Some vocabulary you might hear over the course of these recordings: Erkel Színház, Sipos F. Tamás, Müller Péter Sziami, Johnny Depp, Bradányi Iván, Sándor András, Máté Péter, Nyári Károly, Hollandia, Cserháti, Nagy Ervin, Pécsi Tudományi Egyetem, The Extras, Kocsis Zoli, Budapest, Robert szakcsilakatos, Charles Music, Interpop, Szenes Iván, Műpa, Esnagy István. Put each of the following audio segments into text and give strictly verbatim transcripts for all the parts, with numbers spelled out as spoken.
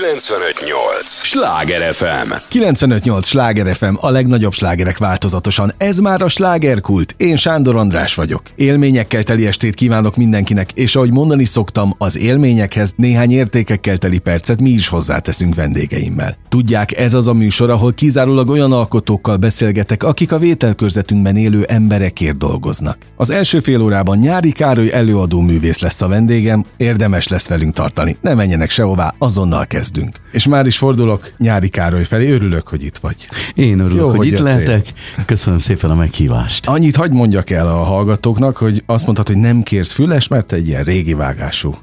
kilencvenöt nyolc Sláger ef em. kilencvenöt nyolc Sláger ef em, a legnagyobb slágerek változatosan. Ez már a slágerkult. Én Sándor András vagyok. Élményekkel teli estét kívánok mindenkinek, és ahogy mondani szoktam, az élményekhez néhány értékekkel teli percet mi is hozzáteszünk vendégeimmel. Tudják, ez az a műsor, ahol kizárólag olyan alkotókkal beszélgetek, akik a vételkörzetünkben élő emberekért dolgoznak. Az első fél órában Nyári Károly előadó művész lesz a vendégem, érdemes lesz velünk tartani. Ne menjenek sehová, azonnal kezdünk. És már is fordulok Nyári Károly felé, örülök, hogy itt vagy. Én örülök, Jó, hogy, hogy itt lehetek. Köszönöm szépen a meghívást. Annyit hadd mondjak el a hallgatóknak, hogy azt mondtad, hogy nem kérsz füles, mert te egy ilyen régi vágású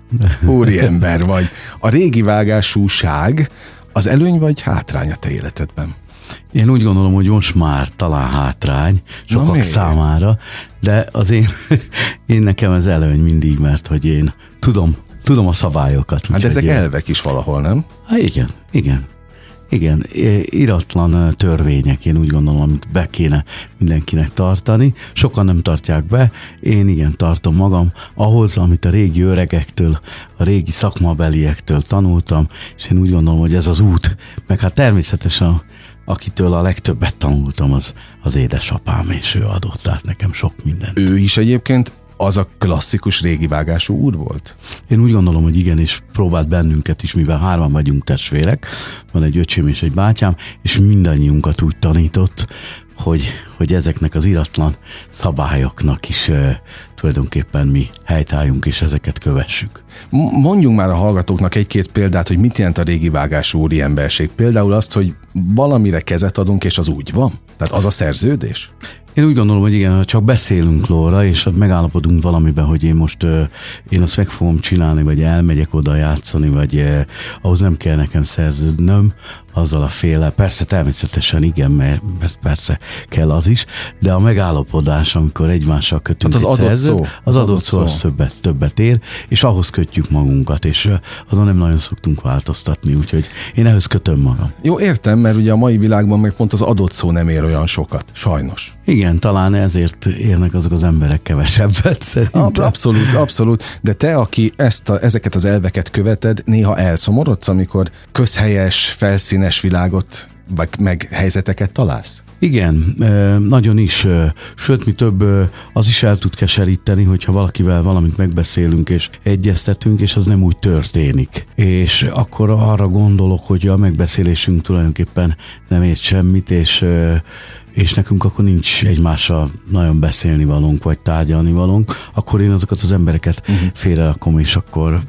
úriember vagy. A régi vágásúság az előny vagy hátrány a te életedben? Én úgy gondolom, hogy most már talán hátrány sokak számára, de az én, én nekem ez előny mindig, mert hogy én tudom, tudom a szabályokat. Hát ezek én... elvek is valahol, nem? Hát igen, igen. Igen, iratlan törvények, én úgy gondolom, amit be kéne mindenkinek tartani. Sokan nem tartják be, én igen tartom magam ahhoz, amit a régi öregektől, a régi szakmabeliektől tanultam, és én úgy gondolom, hogy ez az út, meg hát természetesen akitől a legtöbbet tanultam, az, az édesapám, és ő adott át nekem sok mindent. Ő is egyébként az a klasszikus régi vágású úr volt? Én úgy gondolom, hogy igen, és próbált bennünket is, mivel hárman vagyunk testvérek, van egy öcsém és egy bátyám, és mindannyiunkat úgy tanított, hogy, hogy ezeknek az iratlan szabályoknak is e, tulajdonképpen mi helytálljunk, és ezeket kövessük. Mondjunk már a hallgatóknak egy-két példát, hogy mit jelent a régi vágású úri emberség. Például azt, hogy valamire kezet adunk, és az úgy van? Tehát az a szerződés? Én úgy gondolom, hogy igen, ha csak beszélünk róla, és megállapodunk valamiben, hogy én most én azt meg fogom csinálni, vagy elmegyek oda játszani, vagy eh, ahhoz nem kell nekem szerződnöm, azzal a féle, persze természetesen igen, mert persze kell az is, de a megállapodás, amikor egymással kötünk hát az egy szerzőt, az, az adott szó, az többet, többet ér, és ahhoz kötjük magunkat, és azon nem nagyon szoktunk változtatni, úgyhogy én ehhez kötöm magam. Jó, értem, mert ugye a mai világban meg pont az adott szó nem ér olyan sokat, sajnos. Igen, talán ezért érnek azok az emberek kevesebbet szerintem. Abszolút, abszolút, de te, aki ezt a, ezeket az elveket követed, néha elszomorodsz, amikor közhelyes, felszín színes világot, vagy meg helyzeteket találsz? Igen, nagyon is. Sőt, mi több, az is el tud keseríteni, hogyha valakivel valamit megbeszélünk és egyeztetünk, és az nem úgy történik. És akkor arra gondolok, hogy a megbeszélésünk tulajdonképpen nem ért semmit, és, és nekünk akkor nincs egymással nagyon beszélni valónk, vagy tárgyalni valónk, akkor én azokat az embereket uh-huh. félrerakom, és akkor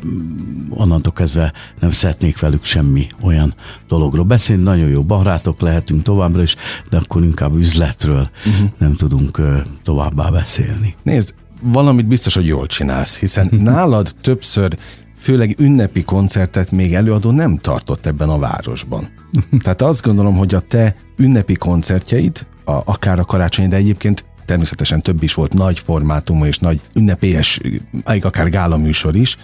onnantól kezdve nem szeretnék velük semmi olyan dologról beszélni. Nagyon jó barátok lehetünk továbbra is, de akkor inkább üzletről uh-huh. nem tudunk uh, továbbá beszélni. Nézd, valamit biztos, hogy jól csinálsz, hiszen nálad többször, főleg ünnepi koncertet még előadó nem tartott ebben a városban. Tehát azt gondolom, hogy a te ünnepi koncertjeid, a, akár a karácsonyi, de egyébként természetesen több is volt, nagy formátumú és nagy ünnepélyes, akár gála műsor is,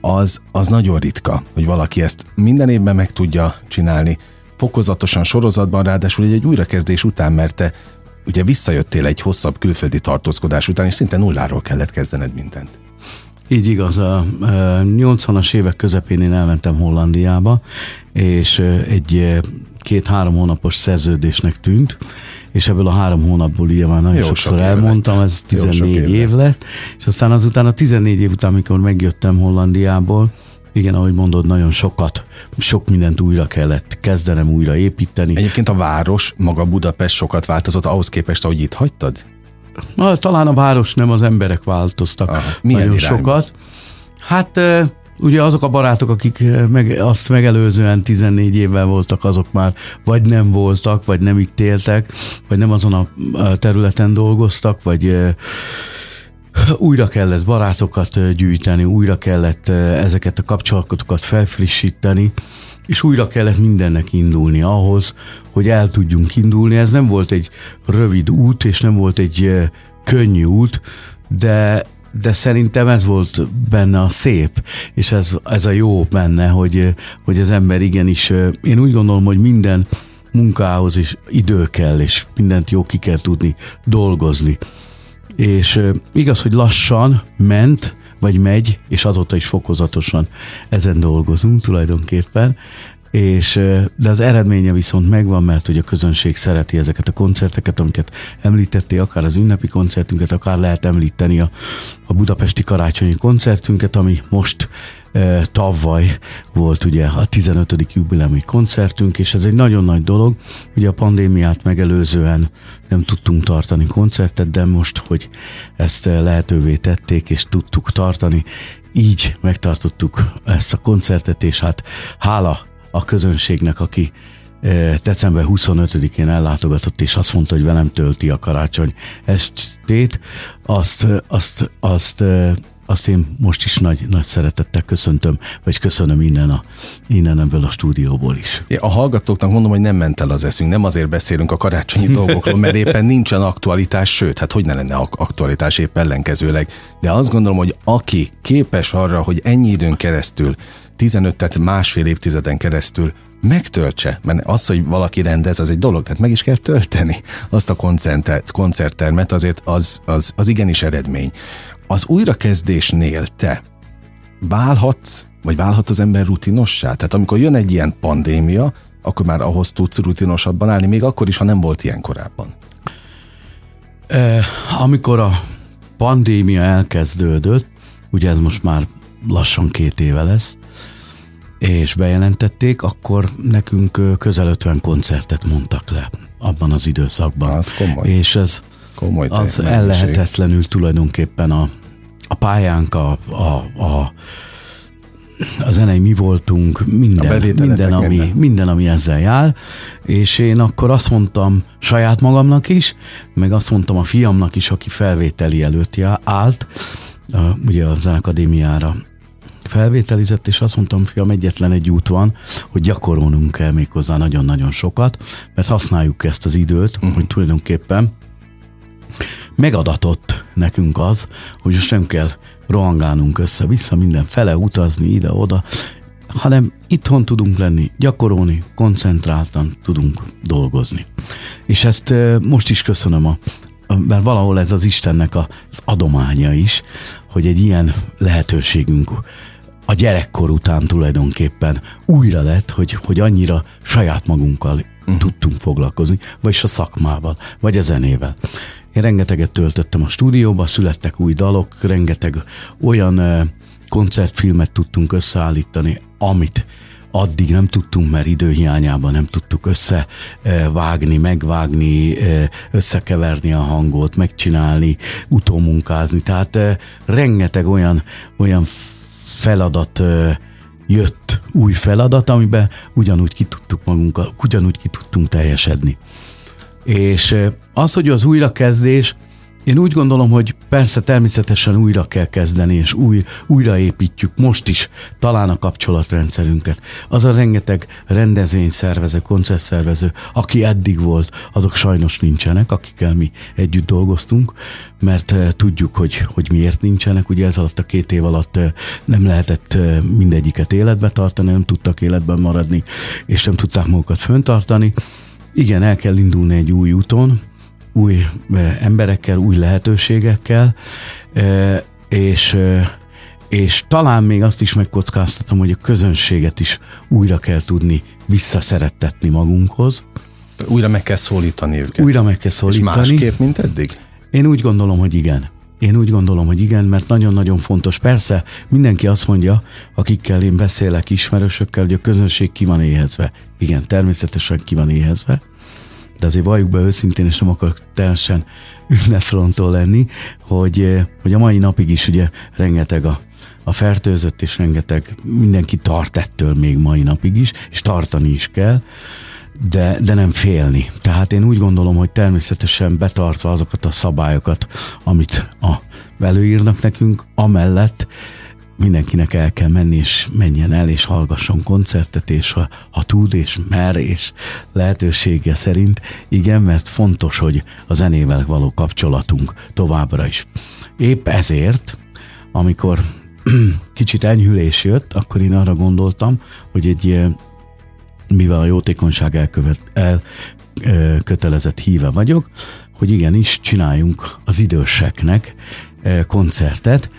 az, az nagyon ritka, hogy valaki ezt minden évben meg tudja csinálni, fokozatosan, sorozatban, ráadásul egy újrakezdés után, mert te ugye visszajöttél egy hosszabb külföldi tartózkodás után, és szinte nulláról kellett kezdened mindent. Így igaz, a nyolcvanas évek közepén én elmentem Hollandiába, és egy két-három hónapos szerződésnek tűnt, és ebből a három hónapból nyilván nagyon sokszor elmondtam, lett. Ez tizennégy év, év lett, és aztán azután a tizennégy év után, amikor megjöttem Hollandiából, igen, ahogy mondod, nagyon sokat, sok mindent újra kellett kezdenem újra építeni. Egyébként a város, maga Budapest sokat változott ahhoz képest, ahogy itt hagytad? Na, talán a város nem, az emberek változtak ah, nagyon sokat. Hát ugye azok a barátok, akik meg, azt megelőzően tizennégy évvel voltak, azok már vagy nem voltak, vagy nem itt éltek, vagy nem azon a területen dolgoztak, vagy... újra kellett barátokat gyűjteni, újra kellett ezeket a kapcsolatokat felfrissíteni, és újra kellett mindennek indulni ahhoz, hogy el tudjunk indulni. Ez nem volt egy rövid út, és nem volt egy könnyű út, de, de szerintem ez volt benne a szép, és ez, ez a jó benne, hogy, hogy az ember igenis, én úgy gondolom, hogy minden munkához is idő kell, és mindent jó ki kell tudni dolgozni. És igaz, hogy lassan ment, vagy megy, és azóta is fokozatosan ezen dolgozunk tulajdonképpen. És, de az eredménye viszont megvan, mert hogy a közönség szereti ezeket a koncerteket, amiket említettél, akár az ünnepi koncertünket, akár lehet említeni a, a budapesti karácsonyi koncertünket, ami most e, tavaly volt ugye a tizenötödik jubileumi koncertünk, és ez egy nagyon nagy dolog, ugye a pandémiát megelőzően nem tudtunk tartani koncertet, de most, hogy ezt lehetővé tették, és tudtuk tartani, így megtartottuk ezt a koncertet, és hát hála a közönségnek, aki december huszonötödikén ellátogatott, és azt mondta, hogy velem tölti a karácsony estét, azt, azt, azt, azt én most is nagy, nagy szeretettel köszöntöm, vagy köszönöm innen a, innen ebből a stúdióból is. A hallgatóknak mondom, hogy nem ment el az eszünk, nem azért beszélünk a karácsonyi dolgokról, mert éppen nincsen aktualitás, sőt, hát hogy ne lenne aktualitás, épp ellenkezőleg, de azt gondolom, hogy aki képes arra, hogy ennyi időn keresztül tizenöt, tehát másfél évtizeden keresztül megtöltse, mert az, hogy valaki rendez, az egy dolog, tehát meg is kell tölteni azt a koncerttermet, azért az, az, az igenis eredmény. Az újrakezdésnél te válhatsz, vagy válhat az ember rutinossá? Tehát amikor jön egy ilyen pandémia, akkor már ahhoz tudsz rutinosabban állni, még akkor is, ha nem volt ilyen korábban. E, amikor a pandémia elkezdődött, ugye ez most már lassan két éve lesz, és bejelentették, akkor nekünk közel ötven koncertet mondtak le abban az időszakban. Az komoly. És ez komoly az ellehetetlenül tulajdonképpen a, a pályánk, a, a, a, a zenei mi voltunk, minden, minden, ami, minden. minden, ami ezzel jár, és én akkor azt mondtam saját magamnak is, meg azt mondtam a fiamnak is, aki felvételi előtt állt, a, ugye a Zeneakadémiára felvételizett, és azt mondtam, fiam, egyetlen egy út van, hogy gyakorolnunk kell méghozzá nagyon-nagyon sokat, mert használjuk ezt az időt, uh-huh. hogy tulajdonképpen megadatott nekünk az, hogy most nem kell rohangálnunk össze-vissza, mindenfele utazni ide-oda, hanem itthon tudunk lenni, gyakorolni, koncentráltan tudunk dolgozni. És ezt most is köszönöm a mert valahol ez az Istennek az adománya is, hogy egy ilyen lehetőségünk a gyerekkor után tulajdonképpen újra lett, hogy, hogy annyira saját magunkkal uh-huh. tudtunk foglalkozni, vagyis a szakmával, vagy a zenével. Én rengeteget töltöttem a stúdióba, születtek új dalok, rengeteg olyan koncertfilmet tudtunk összeállítani, amit addig nem tudtunk, mert időhiányában nem tudtuk összevágni, megvágni, összekeverni a hangot, megcsinálni, utómunkázni. Tehát rengeteg olyan, olyan feladat jött, új feladat, amiben ugyanúgy ki tudtuk magunkat, ugyanúgy ki tudtunk teljesedni. És az, hogy az újrakezdés, én úgy gondolom, hogy persze természetesen újra kell kezdeni, és új, újraépítjük most is talán a kapcsolatrendszerünket. Az a rengeteg rendezvényszervező, koncertszervező, aki eddig volt, azok sajnos nincsenek, akikkel mi együtt dolgoztunk, mert tudjuk, hogy, hogy miért nincsenek. Ugye ez alatt a két év alatt nem lehetett mindegyiket életbe tartani, nem tudtak életben maradni, és nem tudták magukat föntartani. Igen, el kell indulni egy új úton, új emberekkel, új lehetőségekkel, és, és talán még azt is megkockáztatom, hogy a közönséget is újra kell tudni visszaszerettetni magunkhoz. Újra meg kell szólítani őket. Újra meg kell szólítani. És másképp, mint eddig? Én úgy gondolom, hogy igen. Én úgy gondolom, hogy igen, mert nagyon-nagyon fontos. Persze mindenki azt mondja, akikkel én beszélek, ismerősökkel, hogy a közönség ki van éhezve. Igen, természetesen ki van éhezve. De azért valljuk be őszintén, és nem akarok teljesen ünnepfronton lenni, hogy, hogy a mai napig is ugye rengeteg a, a fertőzött, és rengeteg mindenki tart ettől még mai napig is, és tartani is kell, de, de nem félni. Tehát én úgy gondolom, hogy természetesen betartva azokat a szabályokat, amit a, előírnak nekünk, amellett mindenkinek el kell menni, és menjen el, és hallgasson koncertet, és ha, ha tud, és mer, és lehetősége szerint, igen, mert fontos, hogy a zenével való kapcsolatunk továbbra is. Épp ezért, amikor kicsit enyhülés jött, akkor én arra gondoltam, hogy egy, mivel a jótékonyság elkövet, elkötelezett híve vagyok, hogy igenis csináljunk az időseknek koncertet,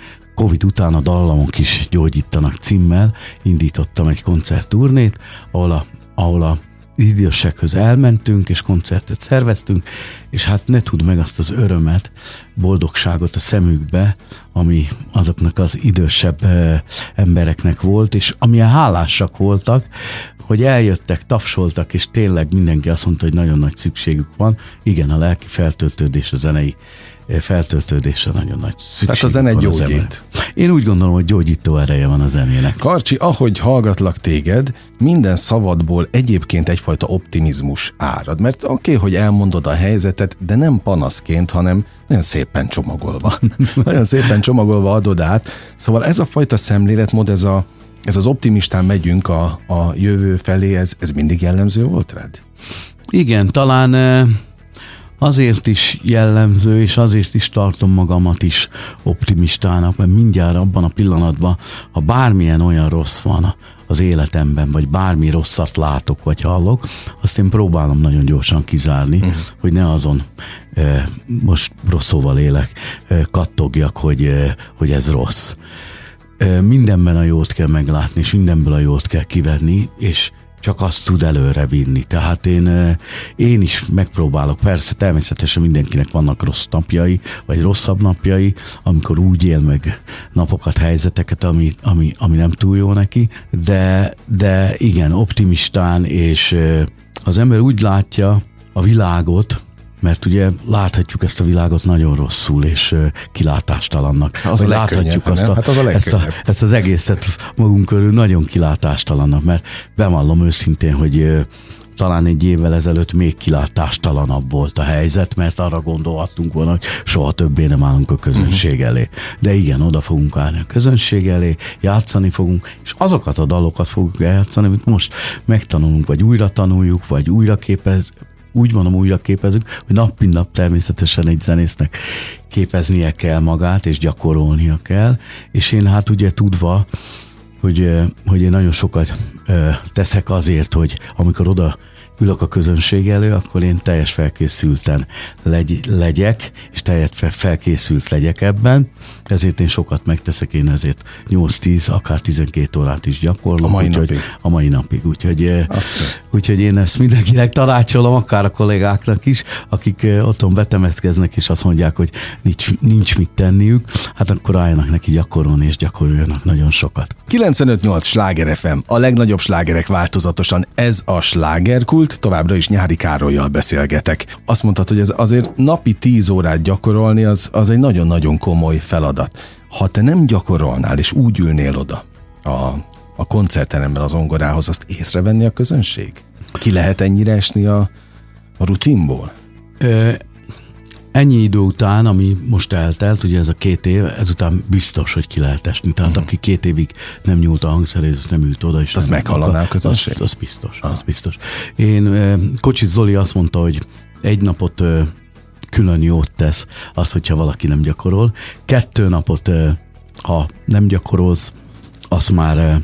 Covid után a dallamok is gyógyítanak címmel indítottam egy koncertturnét, ahol a, ahol a idősekhez elmentünk, és koncertet szerveztünk, és hát ne tudd meg azt az örömet, boldogságot a szemükbe, ami azoknak az idősebb e, embereknek volt, és amilyen hálásak voltak, hogy eljöttek, tapsoltak, és tényleg mindenki azt mondta, hogy nagyon nagy szükségük van. Igen, a lelki feltöltődés, a zenei feltöltődésre nagyon nagy szükségük. Tehát a zene gyógyít. Én úgy gondolom, hogy gyógyító ereje van a zenének. Karcsi, ahogy hallgatlak téged, minden szavadból egyébként egyfajta optimizmus árad, mert oké, okay, hogy elmondod a helyzetet, de nem panaszként, hanem nagyon szépen csomagolva. Nagyon szépen csomagolva adod át. Szóval ez a fajta szemléletmód, ez a Ez az optimistán megyünk a, a jövő felé, ez, ez mindig jellemző volt rád? Igen, talán azért is jellemző, és azért is tartom magamat is optimistának, mert mindjárt abban a pillanatban, ha bármilyen olyan rossz van az életemben, vagy bármi rosszat látok, vagy hallok, azt én próbálom nagyon gyorsan kizárni, uh-huh. hogy ne azon most rosszóval élek, kattogjak, hogy, hogy ez rossz. Mindenben a jót kell meglátni, és mindenből a jót kell kivenni, és csak azt tud előre vinni. Tehát én, én is megpróbálok, persze természetesen mindenkinek vannak rossz napjai, vagy rosszabb napjai, amikor úgy él meg napokat, helyzeteket, ami, ami, ami nem túl jó neki, de, de igen, optimistán, és az ember úgy látja a világot, mert ugye láthatjuk ezt a világot nagyon rosszul, és kilátástalannak. Az láthatjuk azt a, hát az a ezt, a, ezt az egészet magunk körül nagyon kilátástalannak, mert bevallom őszintén, hogy talán egy évvel ezelőtt még kilátástalanabb volt a helyzet, mert arra gondolhatunk volna, hogy soha többé nem állunk a közönség elé. De igen, oda fogunk állni a közönség elé, játszani fogunk, és azokat a dalokat fogunk eljátszani, amit most megtanulunk, vagy újra tanuljuk, vagy újra képez. Úgy van, újra képezünk, hogy nap mint nap természetesen egy zenésznek képeznie kell magát, és gyakorolnia kell, és én hát ugye tudva, hogy, hogy én nagyon sokat teszek azért, hogy amikor oda ülök a közönség elő, akkor én teljes felkészülten legy- legyek, és teljes felkészült legyek ebben, ezért én sokat megteszek, én ezért nyolc-tíz, akár tizenkét órát is gyakorlom. A mai úgy, napig. A mai napig, úgyhogy, úgyhogy én ezt mindenkinek tanácsolom, akár a kollégáknak is, akik otthon betemezkeznek, és azt mondják, hogy nincs, nincs mit tenniük, hát akkor álljanak neki gyakorolni, és gyakoroljanak nagyon sokat. kilencvenöt nyolc Sláger ef em, a legnagyobb slágerek változatosan, ez a slágerkult. Továbbra is Nyári Károllyal beszélgetek. Azt mondtad, hogy ez azért napi tíz órát gyakorolni, az, az egy nagyon-nagyon komoly feladat. Ha te nem gyakorolnál, és úgy ülnél oda a, a koncertteremben az zongorához, azt észrevenni a közönség? Ki lehet ennyire esni a, a rutinból? Ö, ennyi idő után, ami most eltelt, ugye ez a két év, ezután biztos, hogy ki lehet esni. Tehát uh-huh. aki két évig nem nyúlt a hangszeréhez, nem ült oda, és azt meghallaná a közönség. Az, az biztos, ah. az biztos. Én, Kocsis Zoli azt mondta, hogy egy napot külön jót tesz az, hogyha valaki nem gyakorol. Kettő napot, ha nem gyakorolsz, az már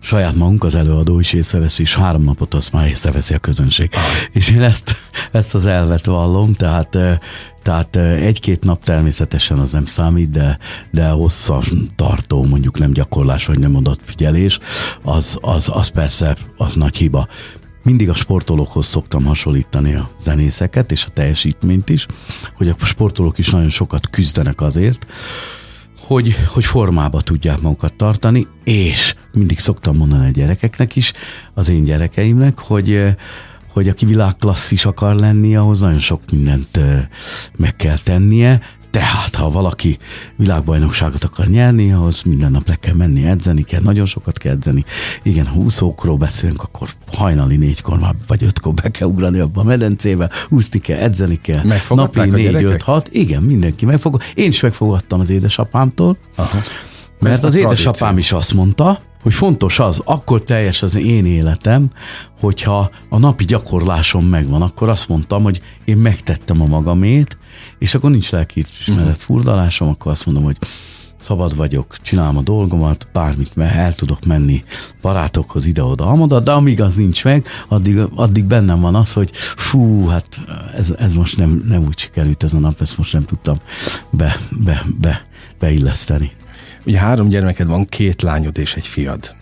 saját magunk, az előadó is észreveszi, és három napot azt már észreveszi a közönség. Ah. És én ezt, ezt az elvet vallom, tehát, tehát egy-két nap természetesen az nem számít, de, de hosszan tartó, mondjuk nem gyakorlás, vagy nem odafigyelés, az, az, az persze az nagy hiba. Mindig a sportolókhoz szoktam hasonlítani a zenészeket, és a teljesítményt is, hogy a sportolók is nagyon sokat küzdenek azért, Hogy, hogy formába tudják magukat tartani, és mindig szoktam mondani a gyerekeknek is, az én gyerekeimnek, hogy, hogy aki világklasszis akar lenni, ahhoz nagyon sok mindent meg kell tennie, tehát ha valaki világbajnokságot akar nyerni, ahhoz minden nap le kell menni, edzeni kell, nagyon sokat kell edzeni. Igen, ha úszókról beszélünk, akkor hajnali négykor vagy ötkor be kell ugrani abba a medencébe, úszni kell, edzeni kell. Megfogadták napi négy öt hat, igen, mindenki megfogad. Én is megfogadtam az édesapámtól, aha. mert az édesapám tradíció. Is azt mondta, hogy fontos az, akkor teljes az én életem, hogyha a napi gyakorlásom megvan, akkor azt mondtam, hogy én megtettem a magamét, és akkor nincs lelkiismeret furdalásom, akkor azt mondom, hogy szabad vagyok, csinálom a dolgomat, bármit, mert el tudok menni barátokhoz ide-oda, amoda, de amíg az nincs meg, addig, addig bennem van az, hogy fú, hát ez, ez most nem, nem úgy sikerült ez a nap, ezt most nem tudtam be, be, be beilleszteni. Ugye három gyermeked van, két lányod és egy fiad.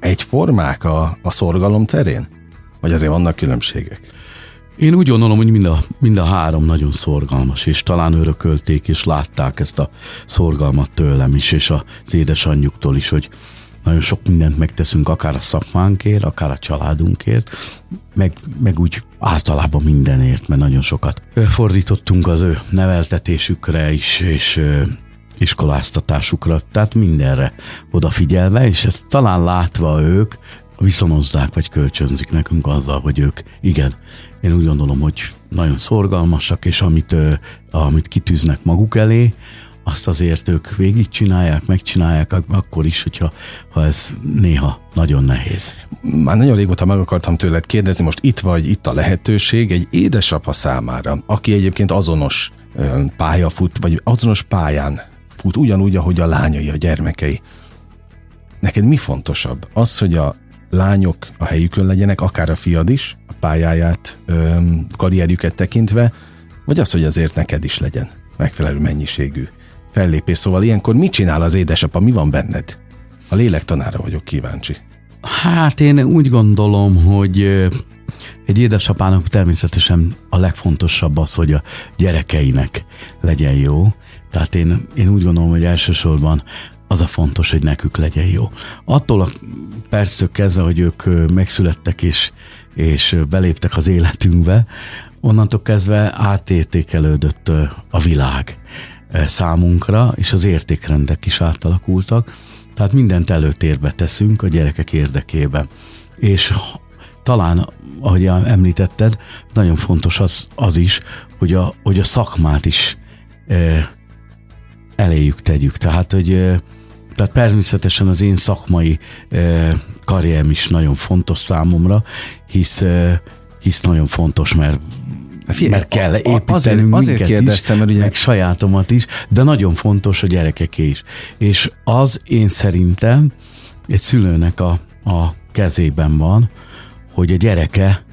Egyformák a, a szorgalom terén? Vagy azért vannak különbségek? Én úgy gondolom, hogy mind a, mind a három nagyon szorgalmas, és talán örökölték, és látták ezt a szorgalmat tőlem is, és az édesanyjuktól is, hogy nagyon sok mindent megteszünk, akár a szakmánkért, akár a családunkért, meg, meg úgy általában mindenért, mert nagyon sokat fordítottunk az ő neveltetésükre is, és iskoláztatásukra, tehát mindenre odafigyelve, és ezt talán látva ők viszonozzák, vagy kölcsönzik nekünk azzal, hogy ők, igen, én úgy gondolom, hogy nagyon szorgalmasak, és amit, amit kitűznek maguk elé, azt azért ők végigcsinálják, megcsinálják, akkor is, hogyha ha ez néha nagyon nehéz. Már nagyon régóta meg akartam tőled kérdezni, most itt vagy, itt a lehetőség egy édesapa számára, aki egyébként azonos pályafut, vagy azonos pályán fut, ugyanúgy, ahogy a lányai, a gyermekei. Neked mi fontosabb? Az, hogy a lányok a helyükön legyenek, akár a fiad is, a pályáját, karrierjüket tekintve, vagy az, hogy azért neked is legyen megfelelő mennyiségű fellépés. Szóval ilyenkor mit csinál az édesapa, mi van benned? A lélektanára vagyok kíváncsi. Hát én úgy gondolom, hogy egy édesapának természetesen a legfontosabb az, hogy a gyerekeinek legyen jó. Tehát én, én úgy gondolom, hogy elsősorban az a fontos, hogy nekük legyen jó. Attól a perctől kezdve, hogy ők megszülettek és, és beléptek az életünkbe, onnantól kezdve átértékelődött a világ számunkra, és az értékrendek is átalakultak. Tehát mindent előtérbe teszünk a gyerekek érdekében. És talán, ahogy említetted, nagyon fontos az, az is, hogy a, hogy a szakmát is eléjük tegyük. Tehát, hogy Tehát természetesen az én szakmai karrierem is nagyon fontos számomra, hisz, hisz nagyon fontos, mert, Figyelj, mert kell építenünk azért, azért minket kérdeztem, is, mert ugye... meg sajátomat is, de nagyon fontos a gyerekeké is. És az én szerintem egy szülőnek a, a kezében van, hogy a gyereke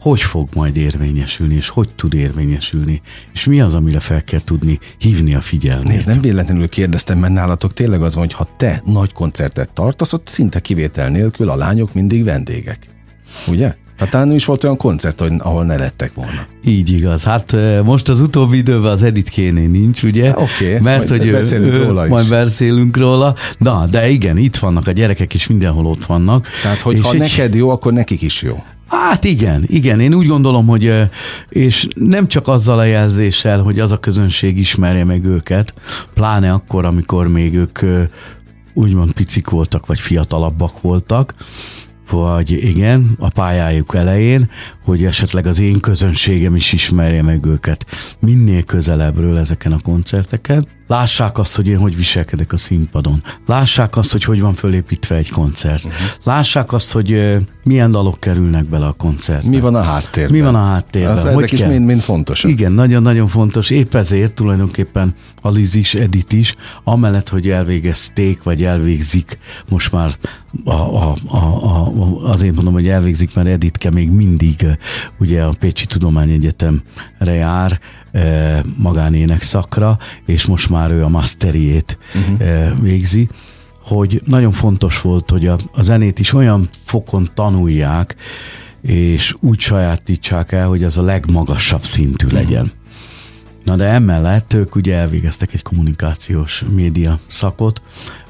hogy fog majd érvényesülni, és hogy tud érvényesülni, és mi az, amire fel kell tudni hívni a figyelmét. Nézd, nem véletlenül kérdeztem, mert nálatok tényleg az van, hogy ha te nagy koncertet tartasz, ott szinte kivétel nélkül a lányok mindig vendégek. Ugye? Tehát talán nem is volt olyan koncert, ahol ne lettek volna. Így igaz. Hát most az utóbbi időben az Edith Kéné nincs, ugye? Okay, mert hogy beszélünk ő, róla ő, majd beszélünk róla. Na, de igen, itt vannak a gyerekek, és mindenhol ott vannak. Tehát, hogy és ha és neked jó, akkor nekik is jó. Hát igen, igen, én úgy gondolom, hogy és nem csak azzal a jelzéssel, hogy az a közönség ismerje meg őket, pláne akkor, amikor még ők úgymond picik voltak, vagy fiatalabbak voltak, vagy igen, a pályájuk elején, hogy esetleg az én közönségem is ismerje meg őket minél közelebbről ezeken a koncerteken. Lássák azt, hogy én hogy viselkedek a színpadon. Lássák azt, hogy hogy van fölépítve egy koncert. Uh-huh. Lássák azt, hogy milyen dalok kerülnek bele a koncertbe. Mi van a háttérben. Mi van a háttérben. Az, ezek kell? Is mind-mind fontosak. Igen, nagyon-nagyon fontos. Épp ezért tulajdonképpen a Liz is, Edith is, amellett, hogy elvégezték, vagy elvégzik, most már a, a, a, a, azért mondom, hogy elvégzik, mert Editke még mindig ugye a Pécsi Tudományi Egyetemre jár, magánének szakra, és most már ő a maszteriét uh-huh. végzi, hogy nagyon fontos volt, hogy a, a zenét is olyan fokon tanulják, és úgy sajátítsák el, hogy az a legmagasabb szintű legyen. Uh-huh. Na de emellett ők ugye elvégeztek egy kommunikációs média szakot,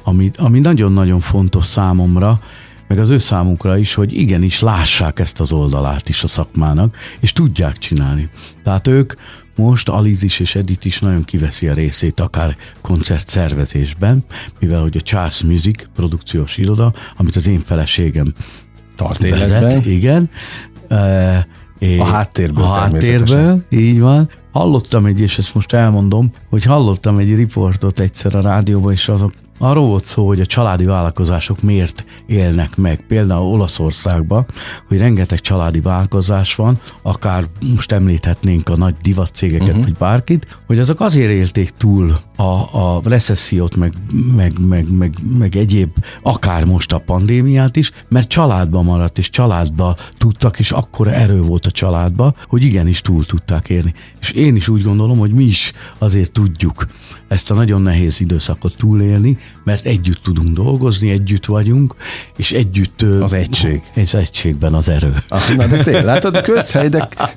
ami, ami nagyon-nagyon fontos számomra, meg az ő számukra is, hogy igenis lássák ezt az oldalát is a szakmának, és tudják csinálni. Tehát ők most, Aliz is és Edith is nagyon kiveszi a részét akár koncertszervezésben, mivel hogy a Charles Music produkciós iroda, amit az én feleségem tart vezet, igen. E, a háttérből a háttérből, így van. Hallottam egy, és ezt most elmondom, hogy hallottam egy riportot egyszer a rádióban, és azok Arról volt szó, hogy a családi vállalkozások miért élnek meg. Például Olaszországban, hogy rengeteg családi vállalkozás van, akár most említhetnénk a nagy divatcégeket, uh-huh. vagy bárkit, hogy azok azért élték túl a, a recessziót, meg, meg, meg, meg, meg egyéb, akár most a pandémiát is, mert családban maradt, és családba tudtak, és akkora erő volt a családba, hogy igenis túl tudták érni. És én is úgy gondolom, hogy mi is azért tudjuk ezt a nagyon nehéz időszakot túlélni, mert együtt tudunk dolgozni, együtt vagyunk, és együtt... Az egység. És egységben az erő. Ah, na, de tényleg, látod, a közhelyek,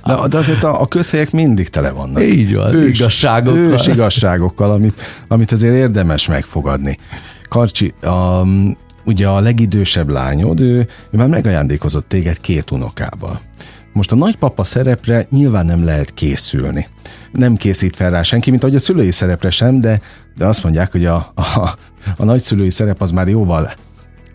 de, de azért a, a közhelyek mindig tele vannak. Így van, ős, igazságokkal. Ős igazságokkal, amit, amit azért érdemes megfogadni. Karcsi, a, ugye a legidősebb lányod, ő, ő már megajándékozott téged két unokával. Most a nagypapa szerepre nyilván nem lehet készülni. Nem készít fel rá senki, mint ahogy a szülői szerepre sem, de, de azt mondják, hogy a, a, a nagyszülői szerep az már jóval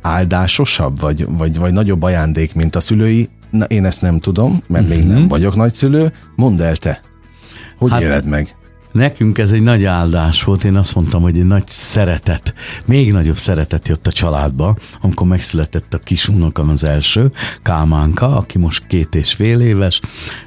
áldásosabb, vagy, vagy, vagy nagyobb ajándék, mint a szülői. Na, én ezt nem tudom, mert uh-huh. még nem vagyok nagyszülő. Mondd el te, hogy hát... éled meg? Nekünk ez egy nagy áldás volt, én azt mondtam, hogy egy nagy szeretet, még nagyobb szeretet jött a családba, amikor megszületett a kis unokam az első, Kálmánka, aki most két és fél éves,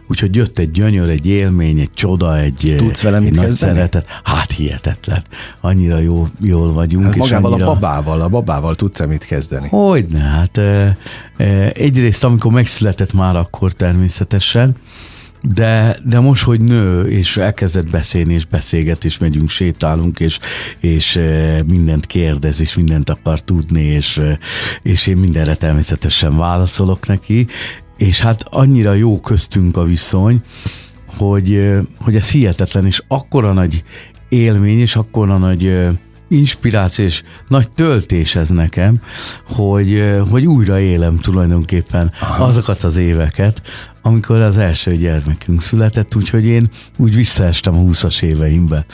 úgyhogy jött egy gyönyör, egy élmény, egy csoda, egy, Tudsz vele egy mit nagy kezdeni? Szeretet. Hát hihetetlen, annyira jó, jól vagyunk. Hát és magával annyira... a babával, a babával tudsz-e mit kezdeni? Hogyne, hát e, e, egyrészt amikor megszületett már akkor természetesen, De, de most, hogy nő, és elkezdett beszélni, és beszélget, és megyünk, sétálunk, és, és mindent kérdez, és mindent akar tudni, és, és én mindenre természetesen válaszolok neki, és hát annyira jó köztünk a viszony, hogy, hogy ez hihetetlen, és akkora nagy élmény, és akkora nagy inspiráció, és nagy töltés ez nekem, hogy, hogy újra élem tulajdonképpen Aha. azokat az éveket, amikor az első gyermekünk született, úgyhogy én úgy visszaestem a húszas éveimbe.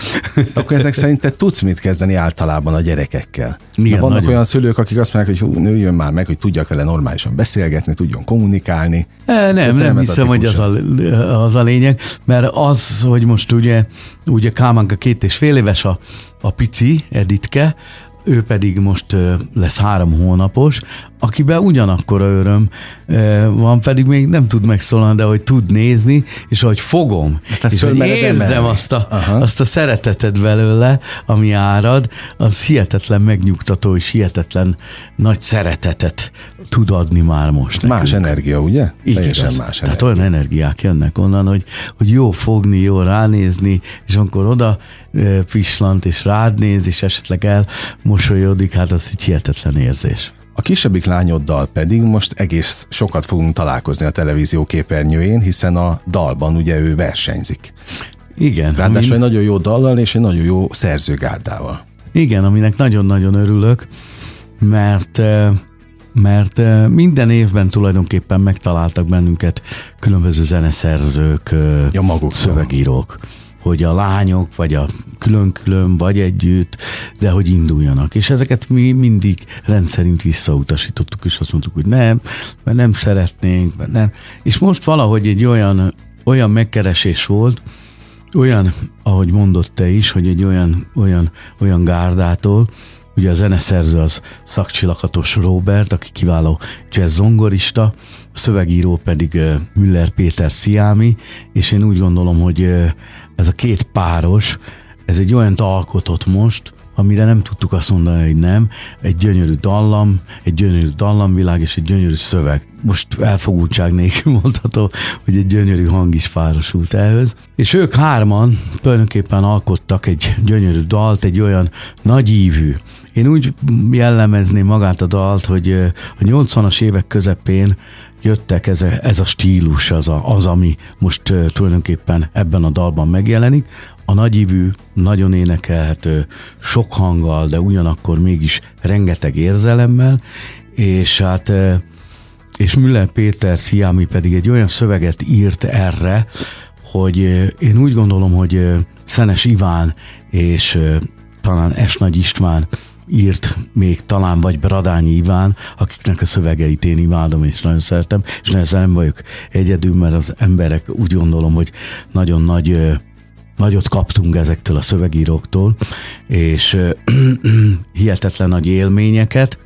Akkor ezek szerint te tudsz mit kezdeni általában a gyerekekkel? Igen, vannak nagyon. Olyan szülők, akik azt mondják, hogy hú, nőjön már meg, hogy tudjak vele normálisan beszélgetni, tudjon kommunikálni. E, nem, nem hiszem, hogy az a, az a lényeg, mert az, hogy most ugye, ugye Kálmánka két és fél éves a, a pici Editke, ő pedig most lesz három hónapos, akiben ugyanakkora öröm van, pedig még nem tud megszólalni, de hogy tud nézni, és ahogy fogom, azt és hogy érzem azt a, azt a szeretetet belőle, ami árad, az hihetetlen megnyugtató, és hihetetlen nagy szeretetet tud adni már most. Más nekünk. Energia, ugye? Igen, más energia. Tehát olyan energiák jönnek onnan, hogy, hogy jó fogni, jó ránézni, és amikor oda pislant, és rád néz, és esetleg elmosolyodik, hát az egy hihetetlen érzés. A kisebbik lányoddal pedig most egész sokat fogunk találkozni a televízió képernyőjén, hiszen a dalban ugye ő versenyzik. Igen. Ráadásul amin... egy nagyon jó dallal és egy nagyon jó szerzőgárdával. Igen, aminek nagyon-nagyon örülök, mert, mert minden évben tulajdonképpen megtaláltak bennünket különböző zeneszerzők, ja, maguk szövegírók. Hogy a lányok, vagy a külön-külön, vagy együtt, de hogy induljanak. És ezeket mi mindig rendszerint visszautasítottuk, és azt mondtuk, hogy nem, mert nem szeretnénk, mert nem. És most valahogy egy olyan, olyan megkeresés volt, olyan, ahogy mondott te is, hogy egy olyan, olyan, olyan gárdától, ugye a zeneszerző az Szakcsilakatos Robert, aki kiváló jazz zongorista, a szövegíró pedig Müller Péter Sziami, és én úgy gondolom, hogy ez a két páros, ez egy olyan alkotott most, amire nem tudtuk azt mondani, hogy nem. Egy gyönyörű dallam, egy gyönyörű dallamvilág és egy gyönyörű szöveg. Most elfogultság nélkül mondható, hogy egy gyönyörű hang is párosult ehhez. És ők hárman tulajdonképpen alkottak egy gyönyörű dalt, egy olyan nagyívű. Én úgy jellemezném magát a dalt, hogy a nyolcvanas évek közepén jöttek, ez a, ez a stílus, az, a, az, ami most tulajdonképpen ebben a dalban megjelenik. A nagyívű, nagyon énekelhető, sok hanggal, de ugyanakkor mégis rengeteg érzelemmel, és hát és Müller Péter Sziami pedig egy olyan szöveget írt erre, hogy én úgy gondolom, hogy Szenes Iván és talán Esnagy István írt még talán, vagy Bradányi Iván, akiknek a szövegeit én imádom, és nagyon szeretem, és nagyon nem vagyok egyedül, mert az emberek úgy gondolom, hogy nagyon nagy Nagyot kaptunk ezektől a szövegíróktól, és hihetetlen nagy élményeket,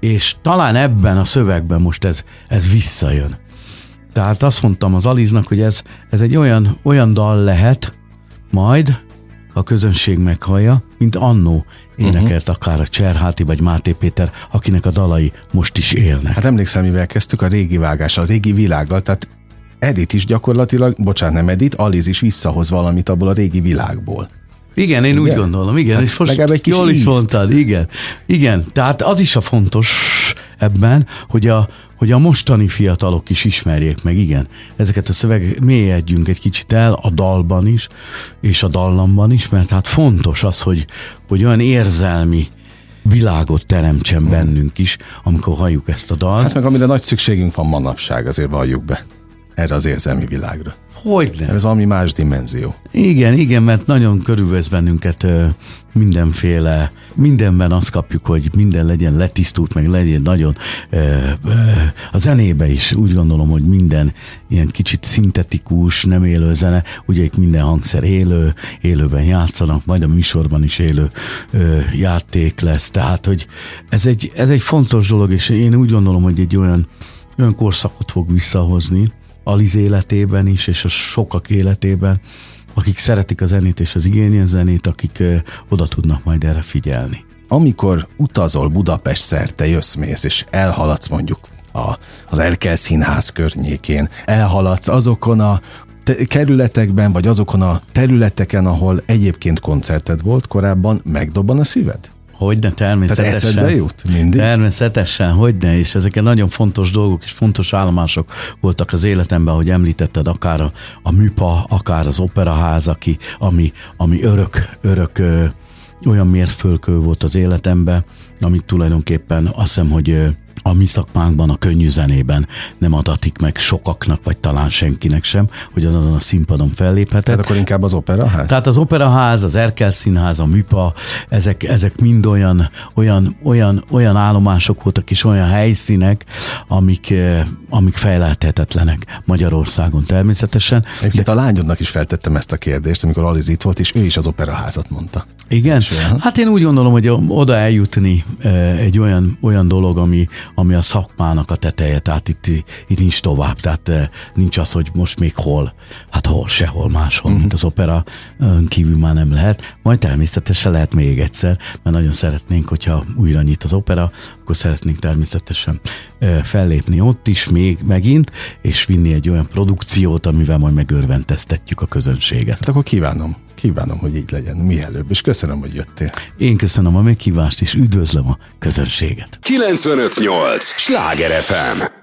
és talán ebben a szövegben most ez, ez visszajön. Tehát azt mondtam az Aliznak, hogy ez, ez egy olyan, olyan dal lehet majd, a közönség meghallja, mint annó énekelt uh-huh. akár a Cserháti vagy Máté Péter, akinek a dalai most is élnek. Hát emlékszem, mivel kezdtük, a régi vágással, a régi világgal, tehát Edith is gyakorlatilag, bocsánat, nem Edith, Aliz is visszahoz valamit abból a régi világból. Igen, én igen? úgy gondolom, igen, hát és most jól is mondtad, igen. Igen, tehát az is a fontos ebben, hogy a, hogy a mostani fiatalok is ismerjék meg, igen. Ezeket a szöveg mélyedjünk egy kicsit el, a dalban is, és a dallamban is, mert hát fontos az, hogy, hogy olyan érzelmi világot teremtsen hmm. bennünk is, amikor halljuk ezt a dalt. Hát meg amire nagy szükségünk van manapság, azért valljuk be. Erre az érzelmi világra. Hogyne. Ez valami más dimenzió. Igen, igen, mert nagyon körülvesz bennünket mindenféle, mindenben azt kapjuk, hogy minden legyen letisztult, meg legyen nagyon a zenébe is. Úgy gondolom, hogy minden ilyen kicsit szintetikus, nem élő zene, ugye itt minden hangszer élő, élőben játszanak, majd a műsorban is élő játék lesz. Tehát, hogy ez egy, ez egy fontos dolog, és én úgy gondolom, hogy egy olyan, olyan korszakot fog visszahozni, Aliz életében is, és a sokak életében, akik szeretik a zenét és az igényes zenét, akik ö, oda tudnak majd erre figyelni. Amikor utazol Budapest szerte, jössz, mész, és elhaladsz mondjuk a, az Erkel Színház környékén, elhaladsz azokon a te- kerületekben, vagy azokon a területeken, ahol egyébként koncerted volt korábban, megdobban a szíved? Hogyne, természetesen. Tehát eszedbe jut mindig? Természetesen, hogyne, és ezek nagyon fontos dolgok és fontos állomások voltak az életemben, ahogy említetted, akár a, a Műpa, akár az Operaház, aki, ami, ami örök, örök ö, olyan mértföldkő volt az életemben, amit tulajdonképpen azt hiszem, hogy ö, a mi szakmánkban, a könnyű zenében nem adatik meg sokaknak, vagy talán senkinek sem, hogy azon a színpadon felléphetett. Tehát akkor inkább az Operaház? Tehát az Operaház, az Erkel Színház, a Műpa, ezek, ezek mind olyan, olyan, olyan, olyan állomások voltak, és olyan helyszínek, amik, amik fejlelthetetlenek Magyarországon természetesen. Egyébként de... a lányodnak is feltettem ezt a kérdést, amikor Aliz itt volt, és ő is az Operaházat mondta. Igen? Hát én úgy gondolom, hogy oda eljutni egy olyan, olyan dolog, ami ami a szakmának a teteje, tehát itt, itt nincs tovább, tehát nincs az, hogy most még hol, hát hol, sehol máshol, uh-huh. mint az opera kívül már nem lehet, majd természetesen lehet még egyszer, mert nagyon szeretnénk, hogyha újra nyit az opera, akkor szeretnénk természetesen fellépni ott is még megint, és vinni egy olyan produkciót, amivel majd megörvendeztetjük a közönséget. Hát akkor kívánom. Kívánom, hogy így legyen mielőbb, és köszönöm, hogy jöttél. Én köszönöm a meghívást, és üdvözlöm a közönséget. kilencvenöt nyolc Sláger ef em